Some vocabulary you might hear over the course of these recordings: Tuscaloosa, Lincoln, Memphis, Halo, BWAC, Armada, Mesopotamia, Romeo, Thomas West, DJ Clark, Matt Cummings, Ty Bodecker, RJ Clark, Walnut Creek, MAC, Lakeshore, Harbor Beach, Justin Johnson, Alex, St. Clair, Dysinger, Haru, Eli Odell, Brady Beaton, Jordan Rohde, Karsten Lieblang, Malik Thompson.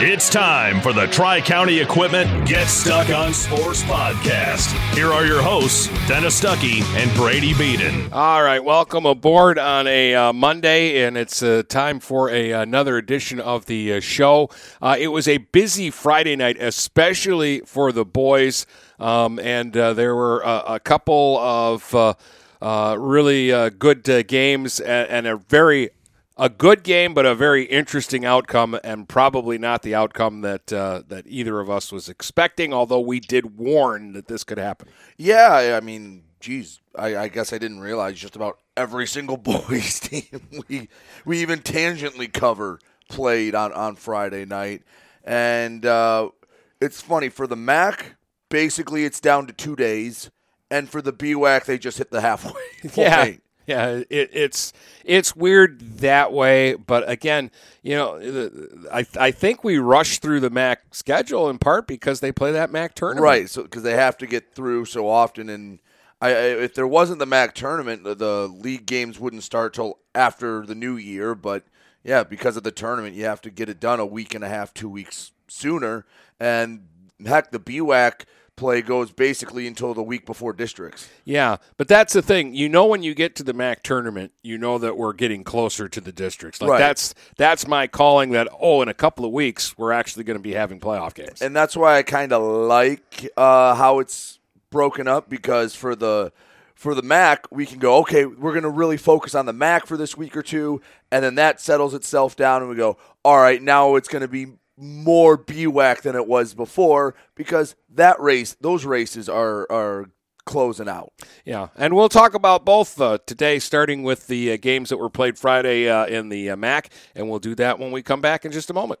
It's time for the Tri-County Equipment Get Stuck on Sports Podcast. Here are your hosts, Dennis Stuckey and Brady Beaton. All right, welcome aboard on a Monday, and it's time for another edition of the show. It was a busy Friday night, especially for the boys, and there were a couple of really good games and a good game, but a very interesting outcome, and probably not the outcome that that either of us was expecting, although we did warn that this could happen. Yeah, I mean, geez, I guess I didn't realize just about every single boys team we even tangentially cover played on Friday night. And it's funny, for the MAC, basically it's down to 2 days, and for the BWAC, they just hit the halfway point. Yeah. Yeah, it's weird that way, but again, you know, I think we rushed through the MAC schedule in part because they play that MAC tournament, right? So because they have to get through so often, and if there wasn't the MAC tournament, the league games wouldn't start till after the new year. But yeah, because of the tournament, you have to get it done a week and a half, 2 weeks sooner, and heck, the BWAC play goes basically until the week before districts. Yeah, but that's the thing. You know, when you get to the MAC tournament, you know that we're getting closer to the districts. Like, right. That's my calling that, in a couple of weeks, we're actually going to be having playoff games. And that's why I kind of like how it's broken up, because for the MAC, we can go, okay, we're going to really focus on the MAC for this week or two, and then that settles itself down, and we go, all right, now it's going to be more BWAC than it was before, because those races are closing out. Yeah, and we'll talk about both today, starting with the games that were played Friday in the MAC, and we'll do that when we come back in just a moment.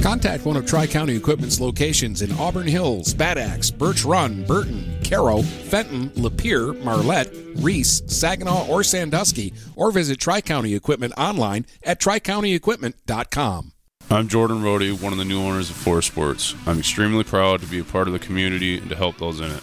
Contact one of Tri-County Equipment's locations in Auburn Hills, Bad Axe, Birch Run, Burton, Caro, Fenton, Lapeer, Marlette, Reese, Saginaw, or Sandusky, or visit Tri-County Equipment online at tricountyequipment.com. I'm Jordan Rohde, one of the new owners of 4Sports. I'm extremely proud to be a part of the community and to help those in it.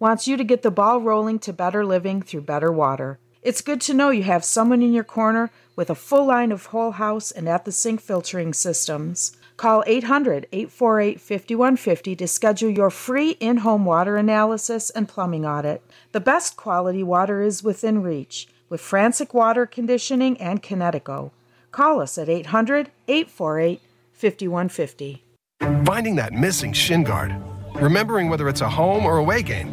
wants you to get the ball rolling to better living through better water. It's good to know you have someone in your corner with a full line of whole house and at-the-sink filtering systems. Call 800-848-5150 to schedule your free in-home water analysis and plumbing audit. The best quality water is within reach with Frantic Water Conditioning and Connecticut. Call us at 800-848-5150. Finding that missing shin guard, remembering whether it's a home or away game,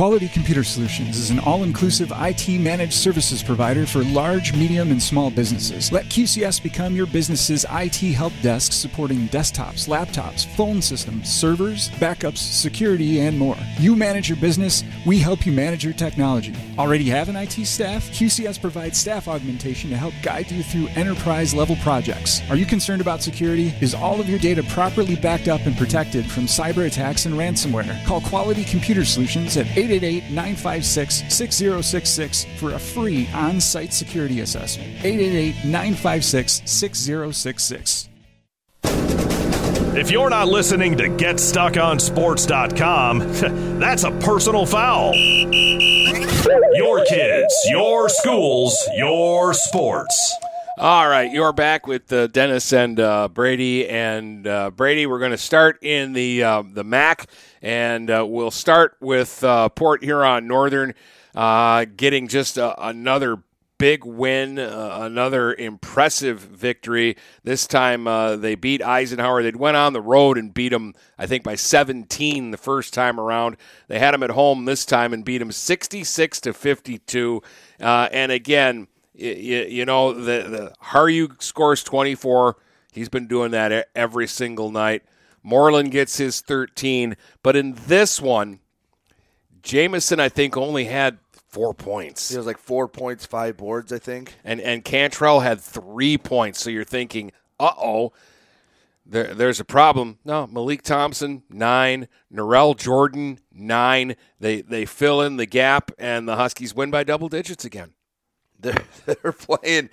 Quality Computer Solutions is an all-inclusive IT managed services provider for large, medium, and small businesses. Let QCS become your business's IT help desk, supporting desktops, laptops, phone systems, servers, backups, security, and more. You manage your business, we help you manage your technology. Already have an IT staff? QCS provides staff augmentation to help guide you through enterprise-level projects. Are you concerned about security? Is all of your data properly backed up and protected from cyber attacks and ransomware? Call Quality Computer Solutions at 888-956-6066 for a free on-site security assessment. 888-956-6066. If you're not listening to GetStuckOnSports.com, that's a personal foul. Your kids, your schools, your sports. All right, you're back with Dennis and Brady. And Brady, we're going to start in the MAC, and we'll start with Port Huron Northern getting just another big win, another impressive victory. This time they beat Eisenhower. They went on the road and beat them, I think, by 17 the first time around. They had them at home this time and beat them 66-52. And again, you know, the Haru scores 24. He's been doing that every single night. Moreland gets his 13. But in this one, Jamison, I think, only had 4 points. It was like 4 points, 5 boards, I think. And Cantrell had 3 points. So you're thinking, uh-oh, there's a problem. No, Malik Thompson, 9. Norrell Jordan, 9. They fill in the gap, and the Huskies win by double digits again. They're playing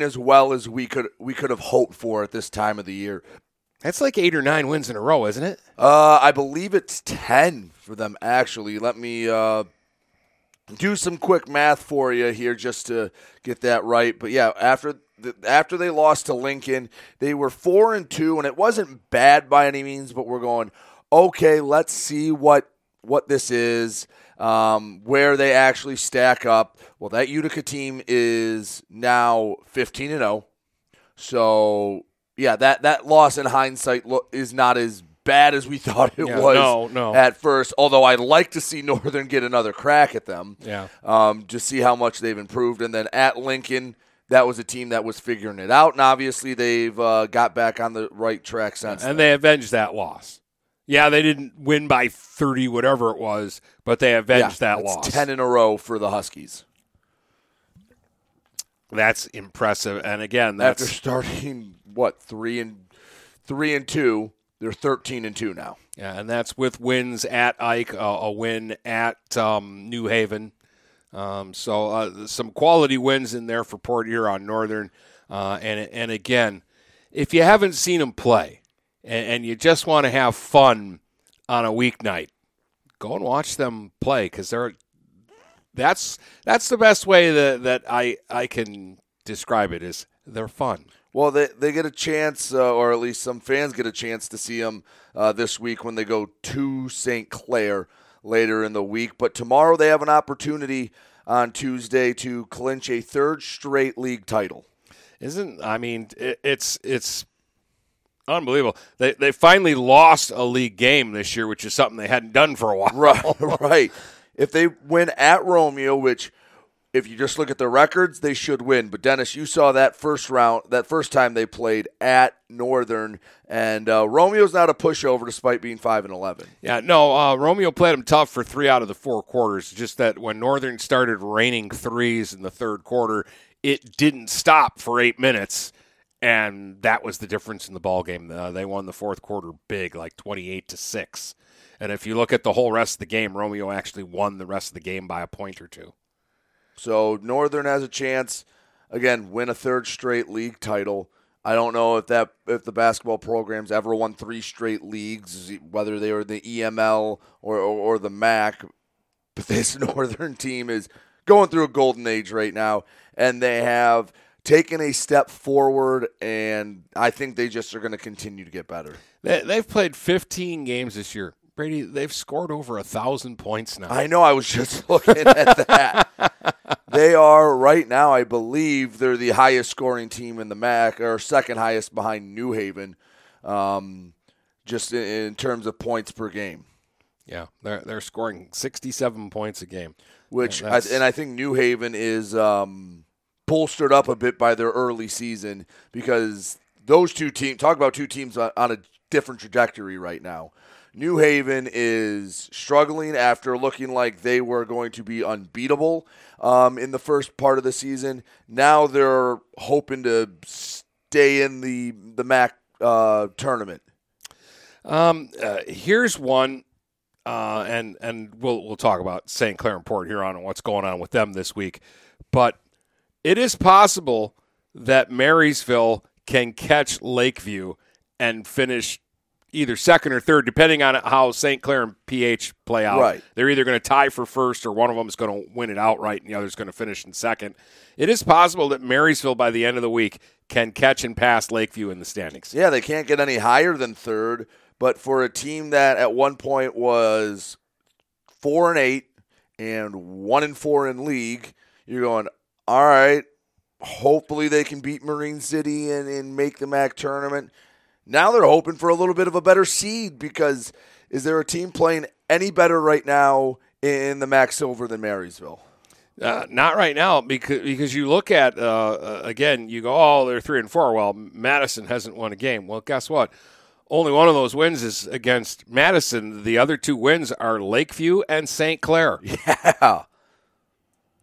as well as we could have hoped for at this time of the year. That's like 8 or 9 wins in a row, isn't it? I believe it's 10 for them, actually. Let me do some quick math for you here just to get that right. But yeah, after they lost to Lincoln, they were 4-2, and it wasn't bad by any means. But we're going, okay, let's see what this is. Where they actually stack up. Well, that Utica team is now 15-0. So, yeah, that loss in hindsight is not as bad as we thought it was at first, although I'd like to see Northern get another crack at them to see how much they've improved. And then at Lincoln, that was a team that was figuring it out, and obviously they've got back on the right track since then. They avenged that loss. Yeah, they didn't win by 30, whatever it was, but they avenged that loss. 10 in a row for the Huskies. That's impressive. And again, that's after starting 3-2, they're 13-2 now. Yeah, and that's with wins at Ike, a win at New Haven. So some quality wins in there for Port Huron Northern. And again, if you haven't seen them play, and you just want to have fun on a weeknight, go and watch them play, because that's the best way that I can describe it, is they're fun. Well, they get a chance, or at least some fans get a chance to see them this week when they go to St. Clair later in the week. But tomorrow they have an opportunity on Tuesday to clinch a third straight league title. It's unbelievable. They finally lost a league game this year, which is something they hadn't done for a while. Right. If they win at Romeo, which if you just look at the records, they should win. But Dennis, you saw that first time they played at Northern, and Romeo's not a pushover despite being 5-11. Yeah, no, Romeo played them tough for 3 out of the 4 quarters. Just that when Northern started raining threes in the third quarter, it didn't stop for 8 minutes. And that was the difference in the ballgame. They won the fourth quarter big, like 28-6. And if you look at the whole rest of the game, Romeo actually won the rest of the game by a point or two. So Northern has a chance, again, win a third straight league title. I don't know if the basketball program's ever won 3 straight leagues, whether they were the EML or the MAC. But this Northern team is going through a golden age right now, and they have taking a step forward, and I think they just are going to continue to get better. They've played 15 games this year. Brady, they've scored over 1,000 points now. I know, I was just looking at that. They are right now, I believe, they're the highest scoring team in the MAC, or second highest behind New Haven, just in terms of points per game. Yeah, they're scoring 67 points a game. Which, and I think New Haven is bolstered up a bit by their early season, because those two teams, talk about two teams on a different trajectory right now. New Haven is struggling after looking like they were going to be unbeatable in the first part of the season. Now they're hoping to stay in the MAC tournament. Here's one. And we'll talk about St. Clair and Port Huron and what's going on with them this week. But it is possible that Marysville can catch Lakeview and finish either second or third, depending on how St. Clair and PH play out. Right. They're either going to tie for first, or one of them is going to win it outright and the other's going to finish in second. It is possible that Marysville, by the end of the week, can catch and pass Lakeview in the standings. Yeah, they can't get any higher than third. But for a team that at one point was 4-8 and 1-4 in league, you're going, all right, hopefully they can beat Marine City and make the MAC tournament. Now they're hoping for a little bit of a better seed, because is there a team playing any better right now in the MAC Silver than Marysville? Not right now, because you look at, again, you go, oh, they're 3-4. Well, Madison hasn't won a game. Well, guess what? Only one of those wins is against Madison. The other two wins are Lakeview and St. Clair. Yeah.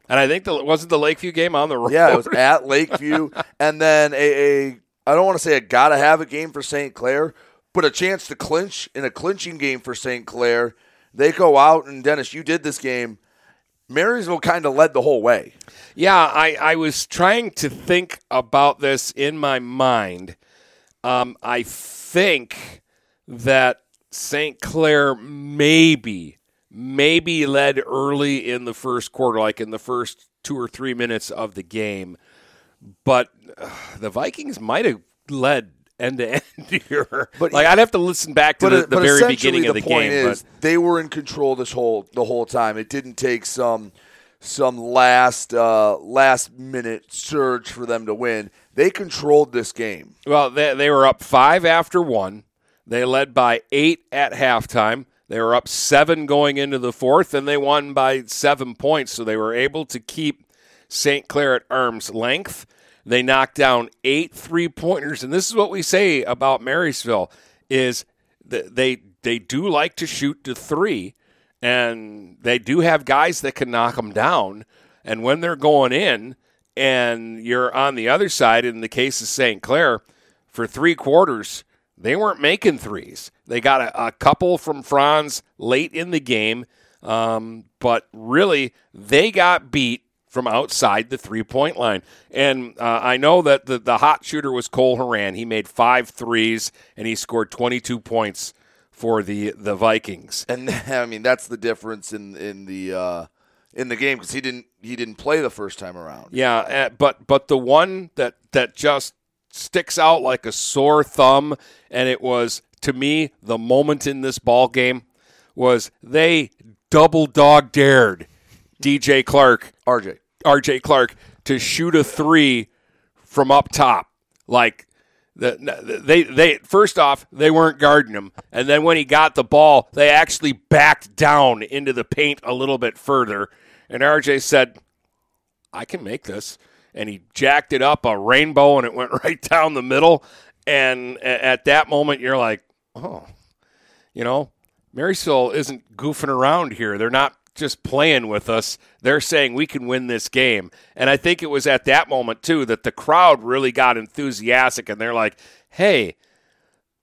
And I think wasn't the Lakeview game on the road? Yeah, it was at Lakeview. And then I don't want to say a gotta-have a game for St. Clair, but a chance to clinch in a clinching game for St. Clair. They go out, and Dennis, you did this game. Marysville kind of led the whole way. Yeah, I was trying to think about this in my mind. I think that St. Clair maybe led early in the first quarter, like in the first 2 or 3 minutes of the game. But the Vikings might have led end-to-end here. But, like, I'd have to listen back to the very beginning of the game. But they were in control the whole time. It didn't take some last-minute surge for them to win. They controlled this game. Well, they were up 5 after 1. They led by 8 at halftime. They were up 7 going into the fourth, and they won by 7 points, so they were able to keep St. Clair at arm's length. They knocked down 8 three-pointers, and this is what we say about Marysville, is that they do like to shoot to 3, and they do have guys that can knock them down. And when they're going in, and you're on the other side, in the case of St. Clair, for 3 quarters, they weren't making threes. They got a couple from Frantz late in the game, but really they got beat from outside the three-point line. And I know that the hot shooter was Cole Horan. He made 5 threes, and he scored 22 points for the Vikings. And I mean, that's the difference in the game, because he didn't play the first time around. Yeah, but the one that just sticks out like a sore thumb, and it was, to me, the moment in this ball game, was they double dog dared DJ Clark, RJ Clark, to shoot a 3 from up top. Like, they first off, they weren't guarding him, and then when he got the ball, they actually backed down into the paint a little bit further, and RJ said, I can make this, and he jacked it up a rainbow, and it went right down the middle. And at that moment, you're like, oh, Marysville isn't goofing around here. They're not just playing with us. They're saying we can win this game. And I think it was at that moment too that the crowd really got enthusiastic, and they're like, hey,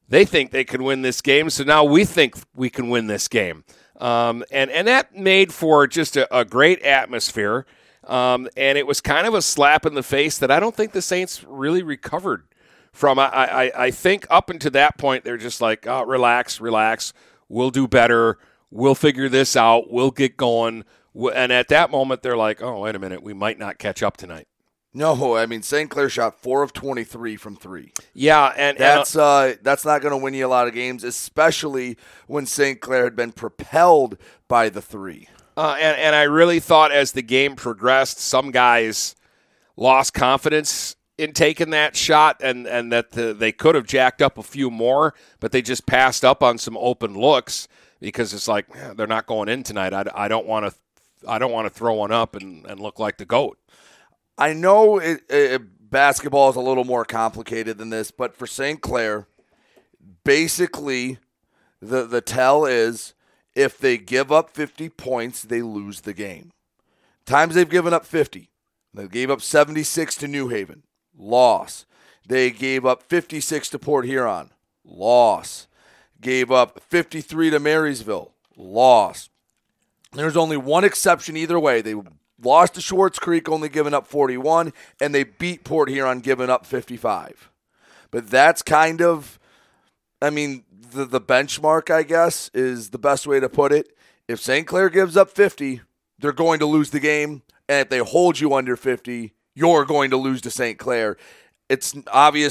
they think they can win this game, so now we think we can win this game. And that made for just a great atmosphere, and it was kind of a slap in the face that I don't think the Saints really recovered from. I think up until that point, they're just like, oh, relax, we'll do better, we'll figure this out, we'll get going. And at that moment, they're like, oh, wait a minute, we might not catch up tonight. No, I mean, St. Clair shot 4 of 23 from 3. Yeah, and that's not going to win you a lot of games, especially when St. Clair had been propelled by the 3. And I really thought as the game progressed, some guys lost confidence in taking that shot, and that they could have jacked up a few more, but they just passed up on some open looks. because it's like they're not going in tonight. I don't want to throw one up and look like the GOAT. I know basketball is a little more complicated than this, but for St. Clair, basically the tell is if they give up 50 points, they lose the game. Times they've given up 50. They gave up 76 to New Haven. Loss. They gave up 56 to Port Huron. Loss. Gave up 53 to Marysville. Loss. There's only one exception either way. They lost to Schwartz Creek, only giving up 41, and they beat Port Huron, giving up 55. But that's kind of, I mean, the benchmark, I guess, is the best way to put it. If St. Clair gives up 50, they're going to lose the game, and if they hold you under 50, you're going to lose to St. Clair. It's not going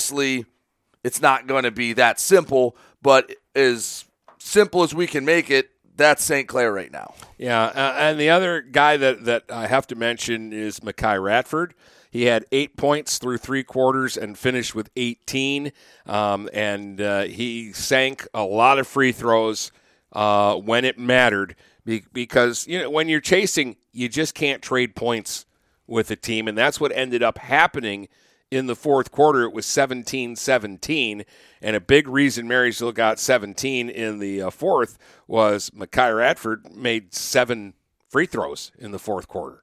to be that simple, but as simple as we can make it, that's St. Clair right now. Yeah, and the other guy that I have to mention is Makai Ratford. He had 8 points through three quarters and finished with 18, and he sank a lot of free throws when it mattered because when you're chasing, you just can't trade points with a team, and that's what ended up happening in the fourth quarter. It was 17-17, and a big reason Marysville got 17 in the fourth was Makai Ratford made 7 free throws in the fourth quarter.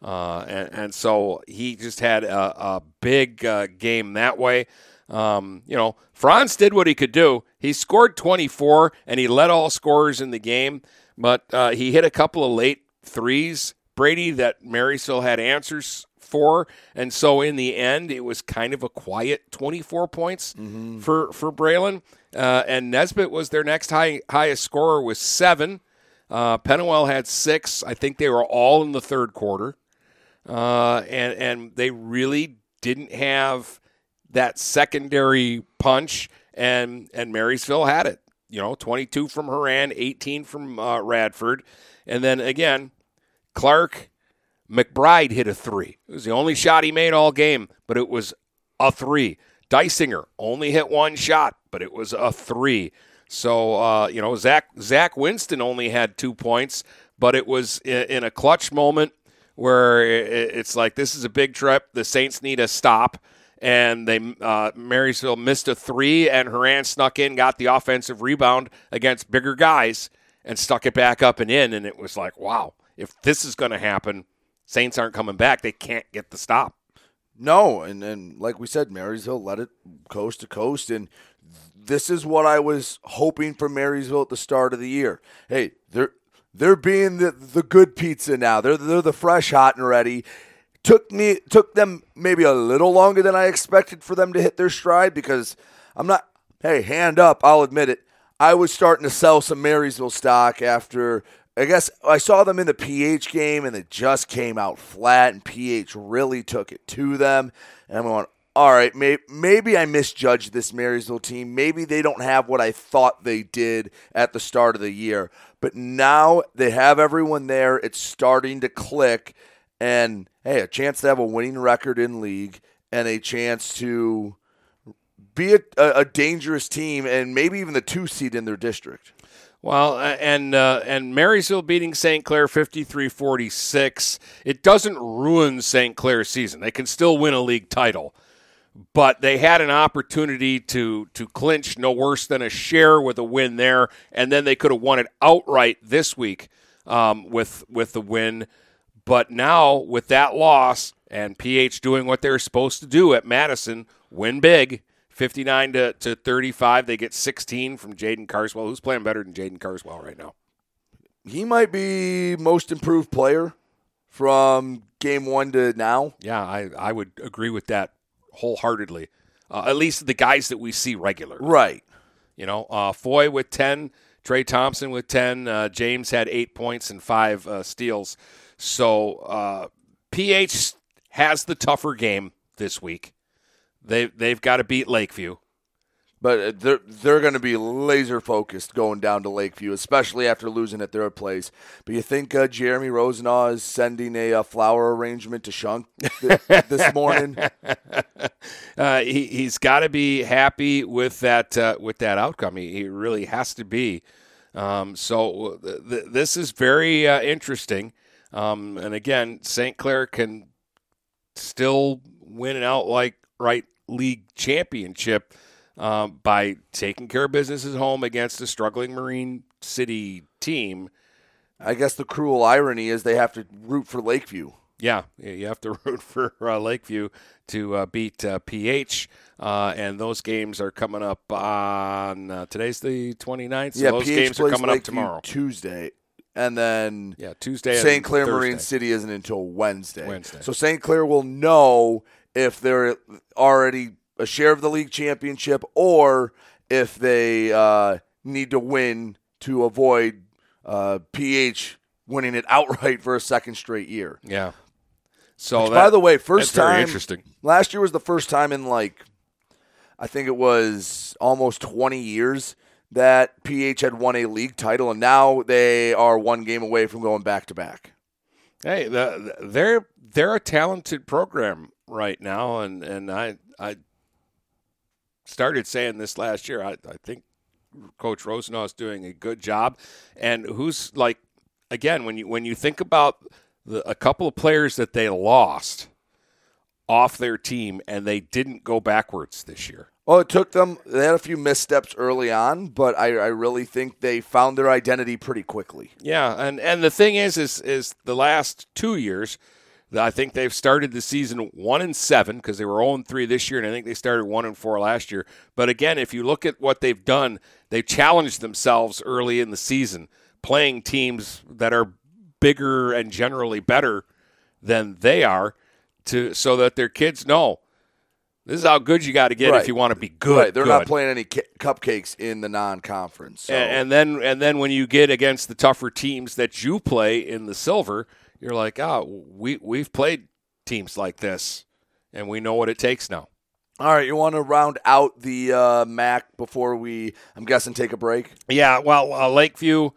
And so he just had a big game that way. Frantz did what he could do. He scored 24, and he led all scorers in the game, but he hit a couple of late threes, Brady, that Marysville had answers for, and so in the end, it was kind of a quiet 24 points for Braylon, and Nesbitt was their next highest scorer with 7. Pennewell had 6. I think they were all in the third quarter, and they really didn't have that secondary punch, and Marysville had it. 22 from Horan, 18 from Radford, and then again, Clark McBride hit a 3. It was the only shot he made all game, but it was a 3. Dysinger only hit one shot, but it was a 3. So, Zach Winston only had 2 points, but it was in a clutch moment where it's like, this is a big trip. The Saints need a stop. And Marysville missed a 3, and Horan snuck in, got the offensive rebound against bigger guys, and stuck it back up and in. And it was like, wow. If this is going to happen, Saints aren't coming back. They can't get the stop. No, and like we said, Marysville led it coast to coast, and this is what I was hoping for Marysville at the start of the year. Hey, they're being the good pizza now. They're the fresh, hot, and ready. Took them maybe a little longer than I expected for them to hit their stride because hand up, I'll admit it. I was starting to sell some Marysville stock after – I guess I saw them in the PH game, and it just came out flat, and PH really took it to them. And I'm going, all right, maybe I misjudged this Marysville team. Maybe they don't have what I thought they did at the start of the year. But now they have everyone there. It's starting to click. And, hey, a chance to have a winning record in league and a chance to be a dangerous team and maybe even the 2 seed in their district. Well, and Marysville beating St. Clair 53-46, it doesn't ruin St. Clair's season. They can still win a league title, but they had an opportunity to clinch no worse than a share with a win there, and then they could have won it outright this week with the win. But now with that loss and PH doing what they're supposed to do at Madison, win big. 59 to 35, they get 16 from Jaden Carswell, who's playing better than Jaden Carswell right now. He might be most improved player from game one to now. Yeah, I would agree with that wholeheartedly, at least the guys that we see regularly. Right. Foy with 10, Trey Thompson with 10, James had 8 points and 5 steals. So PH has the tougher game this week. They've got to beat Lakeview, but they're going to be laser focused going down to Lakeview, especially after losing at their place. But you think Jeremy Rosenaw is sending a flower arrangement to Shunk this morning? He's got to be happy with that outcome. He really has to be. So this is very interesting. And again, St. Clair can still win an outright league championship by taking care of business at home against a struggling Marine City team. I guess the cruel irony is they have to root for Lakeview. Yeah, you have to root for Lakeview to beat PH, and those games are coming up on today's the 29th, so those PH games are coming Lakeview up tomorrow. Tuesday, and then Tuesday. St. Clair Thursday. Marine City isn't until Wednesday. So St. Clair will know if they're already a share of the league championship or if they need to win to avoid PH winning it outright for a second straight year. Yeah. So which, that, by the way, first time. Very interesting. Last year was the first time in I think it was almost 20 years that PH had won a league title, and now they are one game away from going back to back. Hey, they're a talented program right now, and I started saying this last year. I think Coach Rosenau is doing a good job, and who's again, when you think about a couple of players that they lost off their team, and they didn't go backwards this year. Well, it took them. They had a few missteps early on, but I really think they found their identity pretty quickly. Yeah, and the thing is the last 2 years, I think they've started the season 1-7 because they were 0-3 this year, and I think they started 1-4 last year. But again, if you look at what they've done, they've challenged themselves early in the season, playing teams that are bigger and generally better than they are, so that their kids know this is how good you got to get if you want to be good. Right. They're not playing any cupcakes in the non-conference. So. And then when you get against the tougher teams that you play in the silver, you're like, we've played teams like this, and we know what it takes now. All right, you want to round out the MAC before we, I'm guessing, take a break? Yeah, well, Lakeview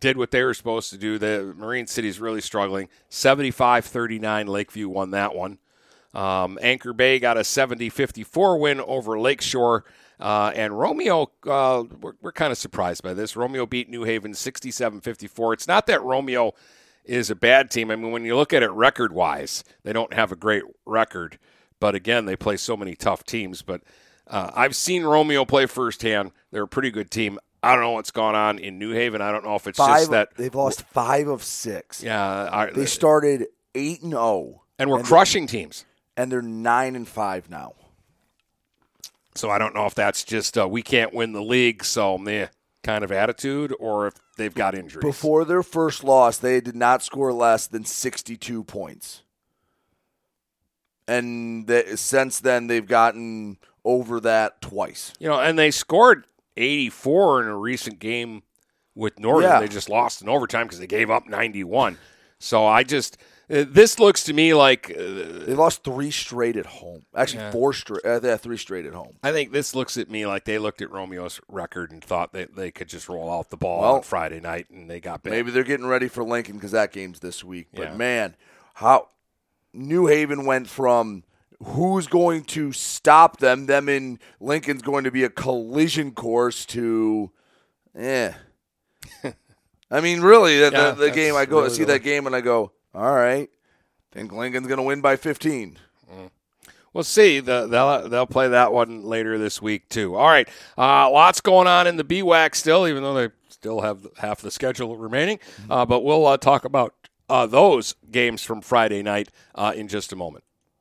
did what they were supposed to do. The Marine City's really struggling. 75-39, Lakeview won that one. Anchor Bay got a 70-54 win over Lakeshore. And Romeo, we're kind of surprised by this. Romeo beat New Haven 67-54. It's not that Romeo is a bad team. I mean, when you look at it record-wise, they don't have a great record. But, again, they play so many tough teams. But I've seen Romeo play firsthand. They're a pretty good team. I don't know what's going on in New Haven. I don't know if it's just that. They've lost 5 of 6. Yeah. They started 8-0. And we're crushing teams. And they're 9-5 now. So I don't know if that's just we can't win the league, so meh kind of attitude, or if they've got injuries. Before their first loss, they did not score less than 62 points. And since then, they've gotten over that twice. And they scored 84 in a recent game with Northern. Yeah. They just lost in overtime because they gave up 91. So this looks to me like they lost 3 straight at home. Actually, 4 straight. 3 straight at home. I think this looks at me like they looked at Romeo's record and thought that they could just roll out the ball on Friday night, and they got big. Maybe they're getting ready for Lincoln because that game's this week. But man, how New Haven went from who's going to stop them in Lincoln's going to be a collision course to, I mean, really, the game I go really see that game and I go, all right, I think Lincoln's going to win by 15. Mm. We'll see. They'll play that one later this week, too. All right, lots going on in the BWAC still, even though they still have half the schedule remaining. But we'll talk about those games from Friday night in just a moment.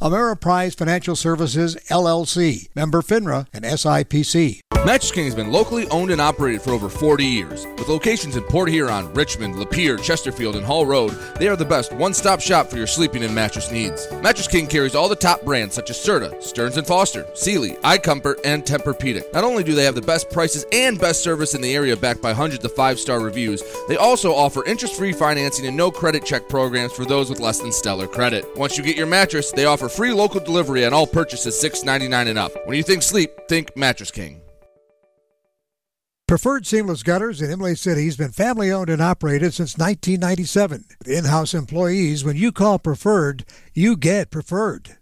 Ameriprise Financial Services, LLC. Member FINRA and SIPC. Mattress King has been locally owned and operated for over 40 years. With locations in Port Huron, Richmond, Lapeer, Chesterfield, and Hall Road, they are the best one-stop shop for your sleeping and mattress needs. Mattress King carries all the top brands such as Serta, Stearns & Foster, Sealy, iComfort, and Tempur-Pedic. Not only do they have the best prices and best service in the area backed by hundreds of five-star reviews, they also offer interest-free financing and no credit check programs for those with less than stellar credit. Once you get your mattress, they offer free local delivery on all purchases $6.99 and up. When you think sleep, think Mattress King. Preferred Seamless Gutters in Imlay City has been family-owned and operated since 1997. With in-house employees, when you call Preferred, you get Preferred.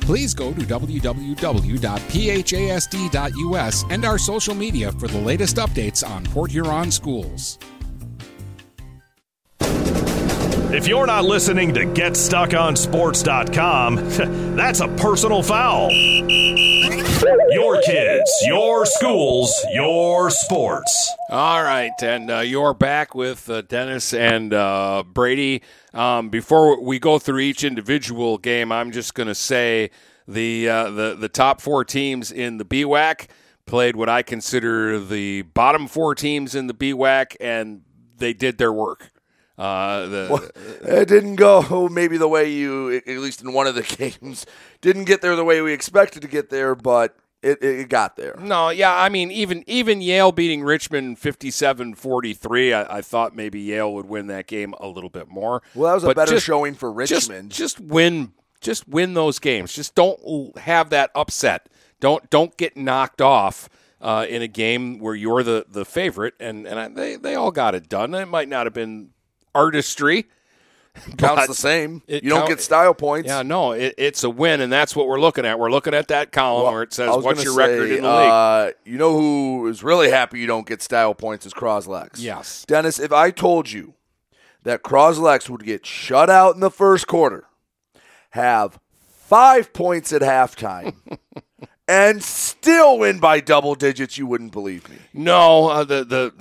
Please go to www.phasd.us and our social media for the latest updates on Port Huron Schools. If you're not listening to GetStuckOnSports.com, that's a personal foul. Your kids, your schools, your sports. All right, and you're back with Dennis and Brady. Before we go through each individual game, I'm just going to say the top four teams in the BWAC played what I consider the bottom four teams in the BWAC, and they did their work. It didn't go maybe the way you, at least in one of the games, didn't get there the way we expected to get there, but it got there. No, yeah, I mean, even Yale beating Richmond 57-43, I thought maybe Yale would win that game a little bit more. Well, that was a better showing for Richmond. Just win those games. Just don't have that upset. Don't get knocked off. In a game where you're the favorite, and they all got it done. It might not have been artistry. Counts the same. You don't get style points. Yeah, no, it's a win, and that's what we're looking at. We're looking at that column where it says, what's your record in the league? You know who is really happy you don't get style points is Cros-Lex. Yes. Dennis, if I told you that Cros-Lex would get shut out in the first quarter, have 5 points at halftime, and still win by double digits, you wouldn't believe me. No, The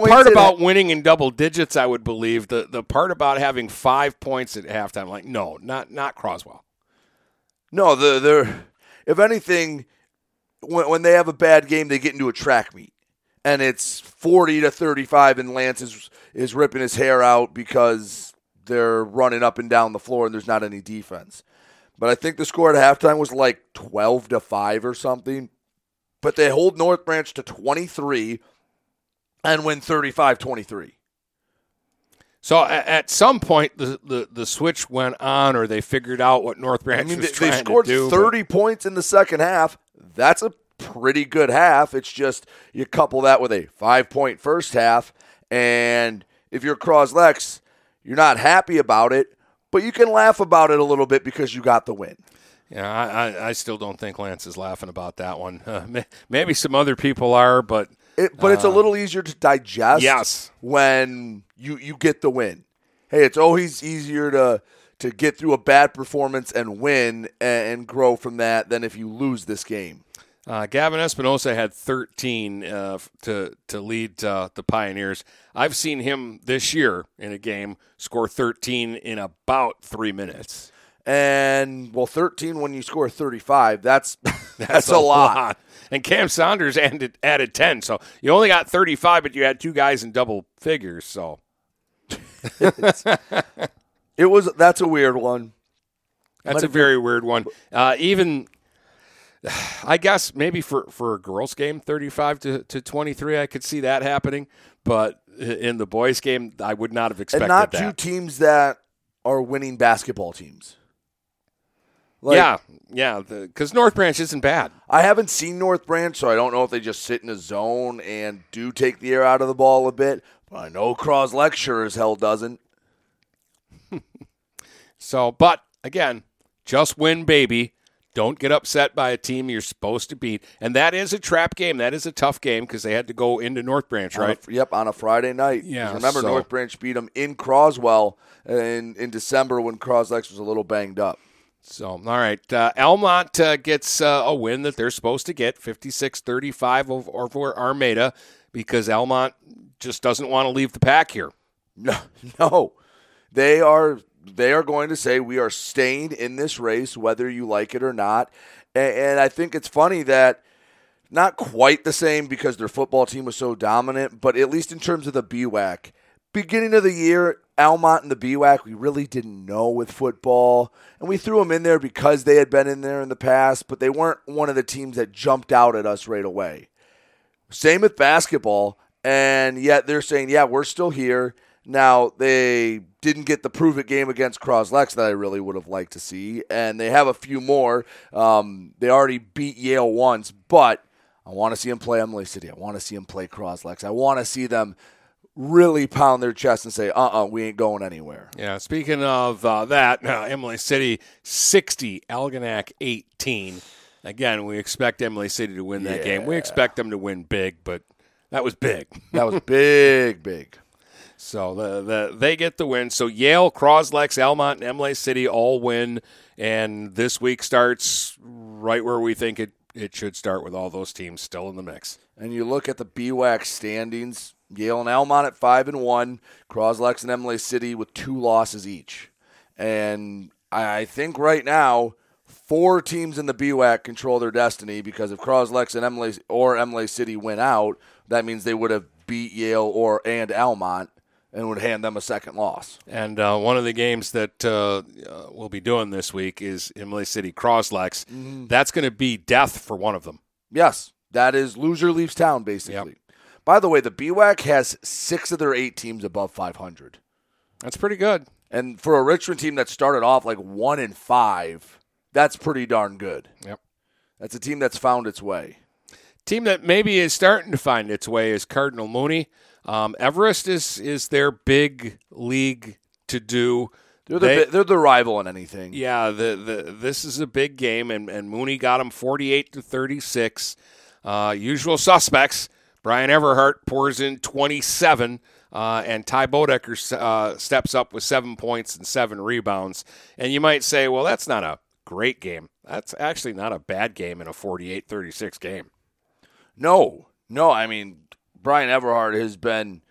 part about winning in double digits, I would believe. The part about having 5 points at halftime, like, no, not Croswell. No, if anything, when they have a bad game, they get into a track meet, and it's 40-35, and Lance is ripping his hair out because they're running up and down the floor, and there's not any defense. But I think the score at halftime was like 12-5 or something. But they hold North Branch to 23. And win 35-23. So at some point, the switch went on, or they figured out what North Branch was trying to do. They scored 30 points in the second half. That's a pretty good half. It's just you couple that with a 5-point first half, and If you're Cros-Lex, you're not happy about it, but you can laugh about it a little bit because you got the win. Yeah, I still don't think Lance is laughing about that one. Maybe some other people are, but... It's a little easier to digest when you get the win. Hey, it's always easier to get through a bad performance and win and grow from that than if you lose this game. Gavin Espinosa had 13 to lead the Pioneers. I've seen him this year in a game score 13 in about 3 minutes. And, 13 when you score 35, that's a lot. And Cam Saunders added 10, so you only got 35, but you had two guys in double figures. So that's a weird one. That's a very weird one. Even I guess maybe for a girls' game, 35 to 23, I could see that happening. But in the boys' game, I would not have expected that. And not two teams that are winning basketball teams. Because North Branch isn't bad. I haven't seen North Branch, so I don't know if they just sit in a zone and do take the air out of the ball a bit. But I know Cros-Lex sure as hell doesn't. But again, just win, baby. Don't get upset by a team you're supposed to beat. And that is a trap game. That is a tough game because they had to go into North Branch, right? On a Friday night. Yeah. Remember, North Branch beat them in Croswell in December when Cros-Lex was a little banged up. So, all right. Almont gets a win that they're supposed to get, 56-35 over Armada, because Almont just doesn't want to leave the pack here. No. They are going to say we are staying in this race, whether you like it or not. And I think it's funny that not quite the same because their football team was so dominant, but at least in terms of the BWAC, beginning of the year, Almont and the BWAC, we really didn't know with football. And we threw them in there because they had been in there in the past, but they weren't one of the teams that jumped out at us right away. Same with basketball. And yet they're saying, we're still here. Now, they didn't get the prove-it game against Cros-Lex that I really would have liked to see, and they have a few more. They already beat Yale once, but I want to see them play Imlay City. I want to see them play Cros-Lex. I want to see them really pound their chest and say, we ain't going anywhere. Yeah, speaking of that, Imlay City 60, Algonac 18. Again, we expect Imlay City to win that game. We expect them to win big, but that was big. That was big. So they get the win. So Yale, Cros-Lex, Almont, and Imlay City all win. And this week starts right where we think it should start, with all those teams still in the mix. And you look at the BWAC standings, Yale and Almont at 5-1, Cros-Lex and Imlay City with 2 losses each. And I think right now 4 teams in the BWAC control their destiny, because if Cros-Lex and Imlay City win out, that means they would have beat Yale and Almont, and would hand them a second loss. And one of the games that we'll be doing this week is Imlay City Cros-Lex. Mm-hmm. That's going to be death for one of them. Yes, that is loser leaves town, basically. Yep. By the way, the BWAC has 6 of their 8 teams above 500. That's pretty good. And for a Richmond team that started off like 1-5, that's pretty darn good. Yep, that's a team that's found its way. Team that maybe is starting to find its way is Cardinal Mooney. Everest is their big league to do. They're the rival in anything. Yeah, this is a big game, and Mooney got them 48-36. Usual suspects. Brian Everhart pours in 27, and Ty Bodecker steps up with 7 points and 7 rebounds. And you might say, well, that's not a great game. That's actually not a bad game in a 48-36 game. No, I mean, Brian Everhart has been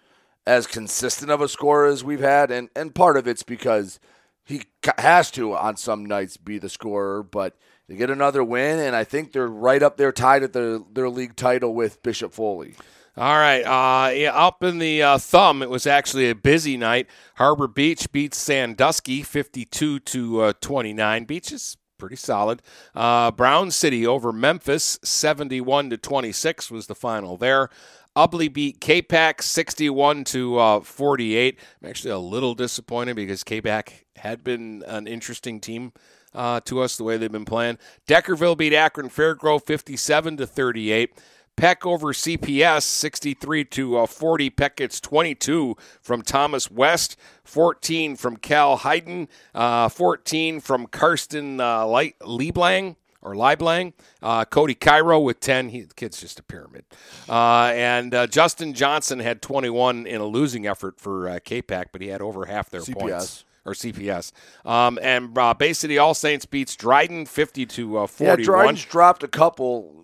as consistent of a scorer as we've had, and part of it's because he has to, on some nights, be the scorer, but they get another win, and I think they're right up there tied at their league title with Bishop Foley. All right, up in the thumb, it was actually a busy night. Harbor Beach beats Sandusky 52-29. Beach is pretty solid. Brown City over Memphis 71-26 was the final there. Ubley beat K-Pack 61-48. I'm actually a little disappointed because K-Pack had been an interesting team to us the way they've been playing. Deckerville beat Akron Fairgrove 57-38. Peck over CPS, 63-40. Peck gets 22 from Thomas West, 14 from Cal Hyden, 14 from Karsten Lieblang. Or Lieblang, Cody Cairo with 10. The kid's just a pyramid. And Justin Johnson had 21 in a losing effort for K-Pack, but he had over half their points. Or CPS. And Bay City All Saints beats Dryden 50-41. Yeah, Dryden's dropped a couple.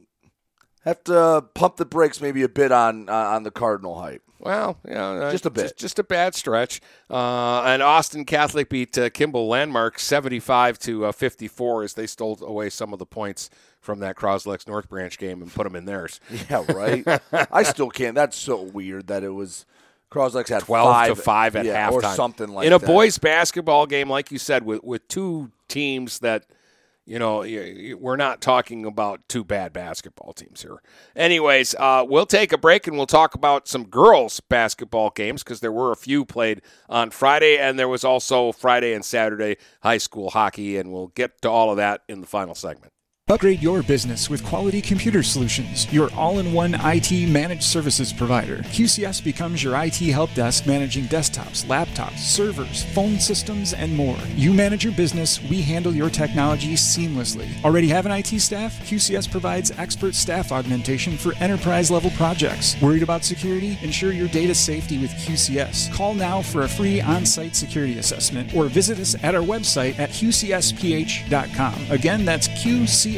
Have to pump the brakes maybe a bit on the Cardinal hype. Well, yeah, just a bit. Just a bad stretch. And Austin Catholic beat Kimball Landmark 75-54 as they stole away some of the points from that Cros-Lex North Branch game and put them in theirs. Yeah, right. I still can't. That's so weird that it was Cros-Lex had 12-5 at halftime or something like that. In a boys basketball game, like you said, with two teams that. You know, we're not talking about two bad basketball teams here. Anyways, we'll take a break and we'll talk about some girls' basketball games because there were a few played on Friday, and there was also Friday and Saturday high school hockey, and we'll get to all of that in the final segment. Upgrade your business with Quality Computer Solutions, your all-in-one IT managed services provider. QCS becomes your IT help desk, managing desktops, laptops, servers, phone systems, and more. You manage your business, we handle your technology seamlessly. Already have an IT staff? QCS provides expert staff augmentation for enterprise-level projects. Worried about security? Ensure your data safety with QCS. Call now for a free on-site security assessment or visit us at our website at qcsph.com. Again, that's QCS.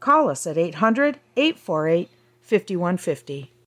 Call us at 800-848-5150.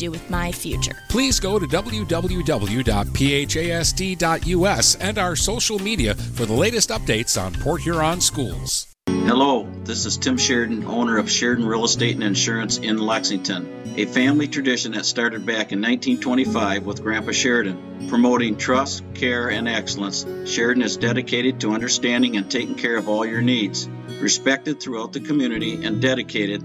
do with my future. Please go to www.phasd.us and our social media for the latest updates on Port Huron Schools. Hello, this is Tim Sheridan, owner of Sheridan Real Estate and Insurance in Lexington, a family tradition that started back in 1925 with Grandpa Sheridan. Promoting trust, care, and excellence, Sheridan is dedicated to understanding and taking care of all your needs. Respected throughout the community and dedicated,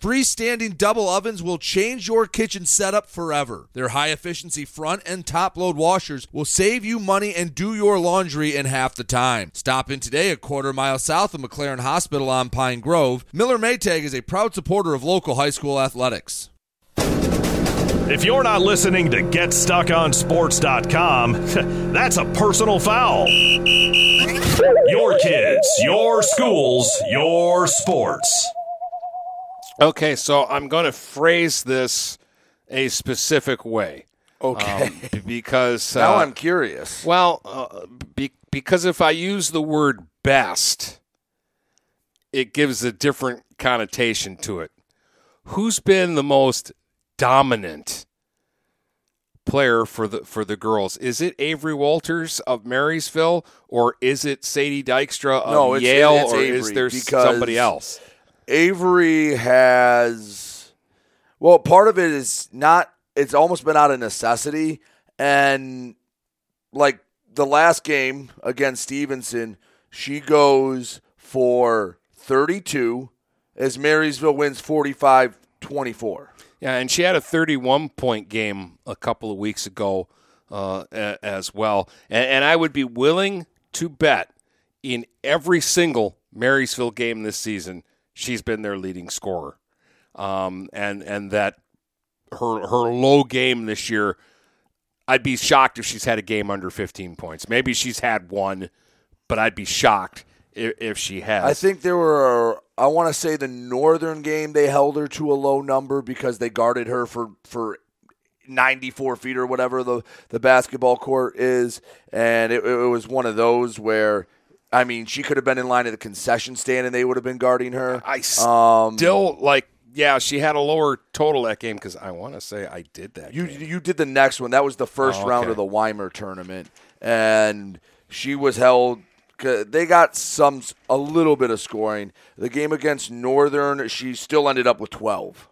Freestanding double ovens will change your kitchen setup forever. Their high-efficiency front and top-load washers will save you money and do your laundry in half the time. Stop in today a quarter mile south of McLaren Hospital on Pine Grove. Miller Maytag is a proud supporter of local high school athletics. If you're not listening to GetStuckOnSports.com, that's a personal foul. Your kids, your schools, your sports. Okay, so I'm going to phrase this a specific way. Okay. Because... now I'm curious. Well, because if I use the word best, it gives a different connotation to it. Who's been the most dominant player for the girls. Is it Avery Walters of Marysville, or is it Sadie Dykstra of Yale, it's or Avery, is there somebody else? Avery has, well, part of it is not, it's almost been out of necessity. And like the last game against Stevenson, she goes for 32 as Marysville wins 45-24. Yeah, and she had a 31-point game a couple of weeks ago as well. And I would be willing to bet in every single Marysville game this season, she's been their leading scorer. And that her low game this year, I'd be shocked if she's had a game under 15 points. Maybe she's had one, but I'd be shocked if she has. I think there were, I want to say the Northern game, they held her to a low number because they guarded her for 94 feet or whatever the basketball court is. And it was one of those where, I mean, she could have been in line at the concession stand and they would have been guarding her. I still, she had a lower total that game because I want to say I did that game. You did the next one. That was the first round of the Weimer tournament. And she was held... They got a little bit of scoring. The game against Northern, she still ended up with 12.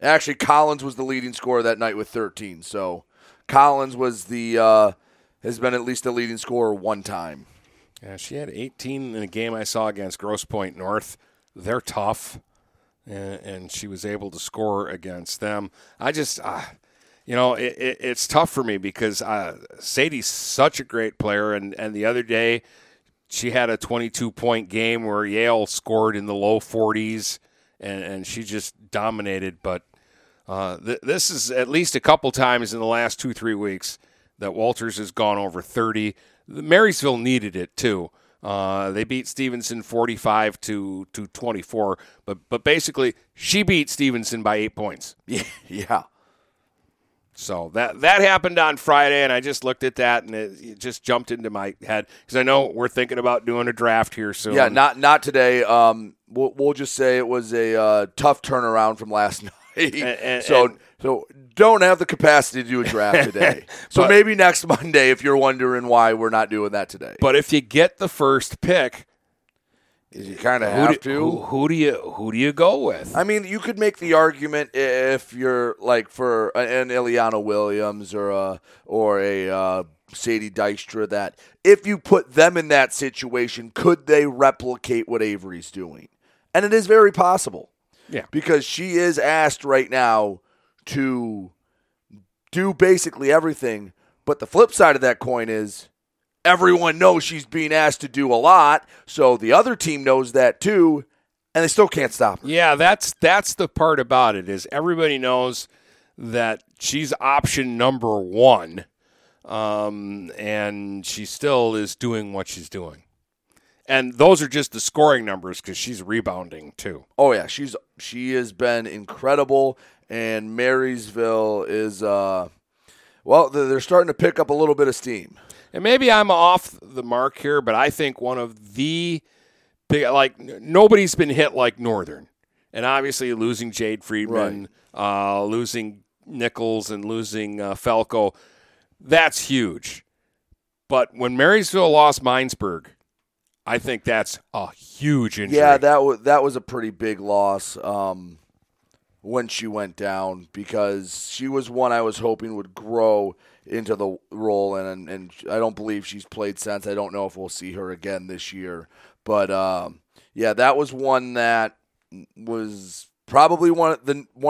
Actually, Collins was the leading scorer that night with 13. So Collins was has been at least the leading scorer one time. Yeah, she had 18 in a game I saw against Grosse Pointe North. They're tough, and she was able to score against them. I just, it's tough for me because Sadie's such a great player, and the other day, she had a 22-point game where Yale scored in the low 40s, and she just dominated. But this is at least a couple times in the last 2-3 weeks that Walters has gone over 30. Marysville needed it, too. They beat Stevenson 45-24, but basically she beat Stevenson by 8 points. Yeah. So that happened on Friday, and I just looked at that, and it just jumped into my head because I know we're thinking about doing a draft here soon. Yeah, not today. We'll just say it was a tough turnaround from last night. So don't have the capacity to do a draft today. So maybe next Monday if you're wondering why we're not doing that today. But if you get the first pick, you kind of have to. Who do you go with? I mean, you could make the argument if you're like for an Ileana Williams or a Sadie Dykstra that if you put them in that situation, could they replicate what Avery's doing? And it is very possible. Yeah, because she is asked right now to do basically everything. But the flip side of that coin is, everyone knows she's being asked to do a lot, so the other team knows that too, and they still can't stop her. Yeah, that's the part about it is everybody knows that she's option number one, and she still is doing what she's doing. And those are just the scoring numbers because she's rebounding too. Oh, yeah, she has been incredible, and Marysville is, they're starting to pick up a little bit of steam. And maybe I'm off the mark here, but I think one of the big, nobody's been hit like Northern. And obviously losing Jade Friedman, right, losing Nichols, and losing Falco, that's huge. But when Marysville lost Minesburg, I think that's a huge injury. Yeah, that was a pretty big loss when she went down because she was one I was hoping would grow into the role, and I don't believe she's played since. I don't know if we'll see her again this year. But, that was one that was probably one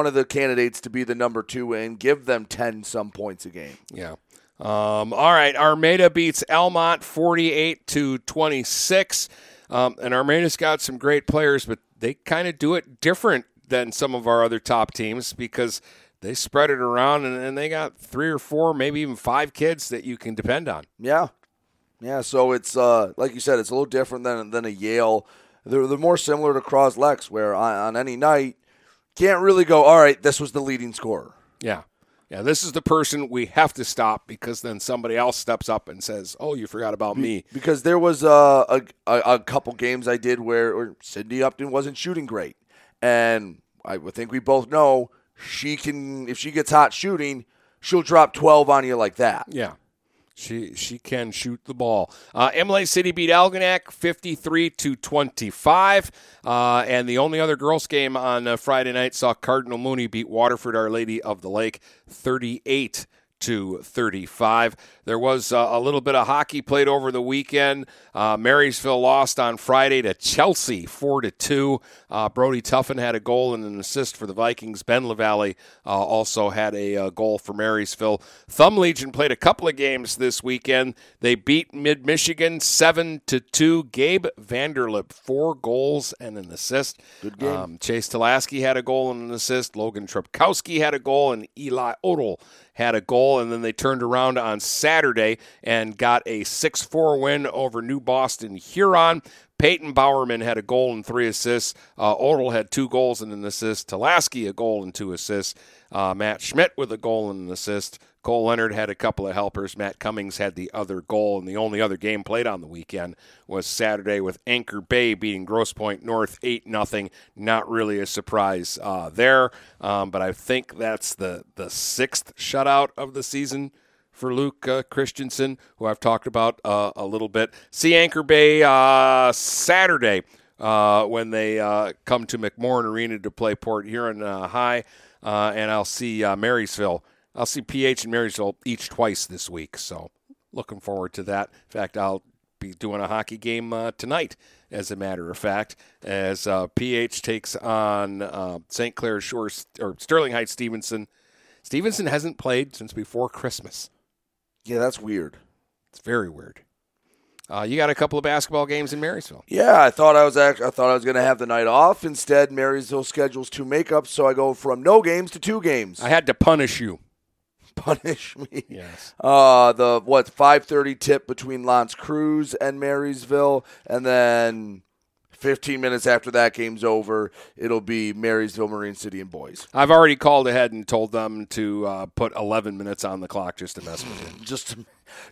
of the candidates to be the number two and give them 10-some points a game. Yeah. All right, Armada beats Almont 48-26. And Armada's got some great players, but they kind of do it different than some of our other top teams because – they spread it around, and they got 3 or 4, maybe even 5 kids that you can depend on. Yeah. So it's like you said, it's a little different than a Yale. They're more similar to Cros-Lex, where on any night can't really go, all right, this was the leading scorer. Yeah. This is the person we have to stop because then somebody else steps up and says, "Oh, you forgot about me." Because there was a couple games I did where Sydney Upton wasn't shooting great, and I think we both know. She can, if she gets hot shooting, she'll drop 12 on you like that. Yeah. She can shoot the ball. Imlay City beat Algonac 53-25. And the only other girls game on Friday night saw Cardinal Mooney beat Waterford Our Lady of the Lake 38-35. There was a little bit of hockey played over the weekend. Marysville lost on Friday to Chelsea 4-2. Brody Tuffin had a goal and an assist for the Vikings. Ben LaValle also had a goal for Marysville. Thumb Legion played a couple of games this weekend. They beat Mid-Michigan 7-2. Gabe Vanderlip, 4 goals and an assist. Good game. Chase Tulaski had a goal and an assist. Logan Trepkowski had a goal, and Eli Odell had a goal, and then they turned around on Saturday and got a 6-4 win over New Boston Huron. Peyton Bowerman had a goal and 3 assists. Odell had 2 goals and an assist. Tulaski, a goal and 2 assists. Matt Schmidt with a goal and an assist. Cole Leonard had a couple of helpers. Matt Cummings had the other goal, and the only other game played on the weekend was Saturday with Anchor Bay beating Grosse Pointe North 8-0. Not really a surprise there, but I think that's the 6th shutout of the season for Luke Christensen, who I've talked about a little bit. See Anchor Bay Saturday when they come to McMorran Arena to play Port Huron High, and I'll see Marysville. I'll see PH and Marysville each twice this week, so looking forward to that. In fact, I'll be doing a hockey game tonight, as a matter of fact, as PH takes on St. Clair Shores or Sterling Heights Stevenson. Stevenson hasn't played since before Christmas. Yeah, that's weird. It's very weird. You got a couple of basketball games in Marysville. Yeah, I thought I was going to have the night off. Instead, Marysville schedules 2 makeups, so I go from no games to 2 games. I had to punish you. Punish me. Yes. The 5:30 tip between Lance Cruz and Marysville, and then 15 minutes after that game's over, it'll be Marysville, Marine City, and Boys. I've already called ahead and told them to put 11 minutes on the clock just to mess with it.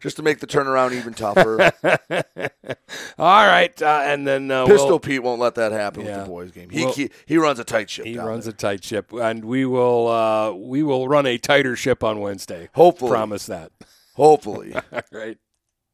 Just to make the turnaround even tougher. All right. And then Pistol Pete won't let that happen with the Boys game. He runs a tight ship. He runs a tight ship, and we will run a tighter ship on Wednesday. Hopefully. Promise that. Hopefully. All right.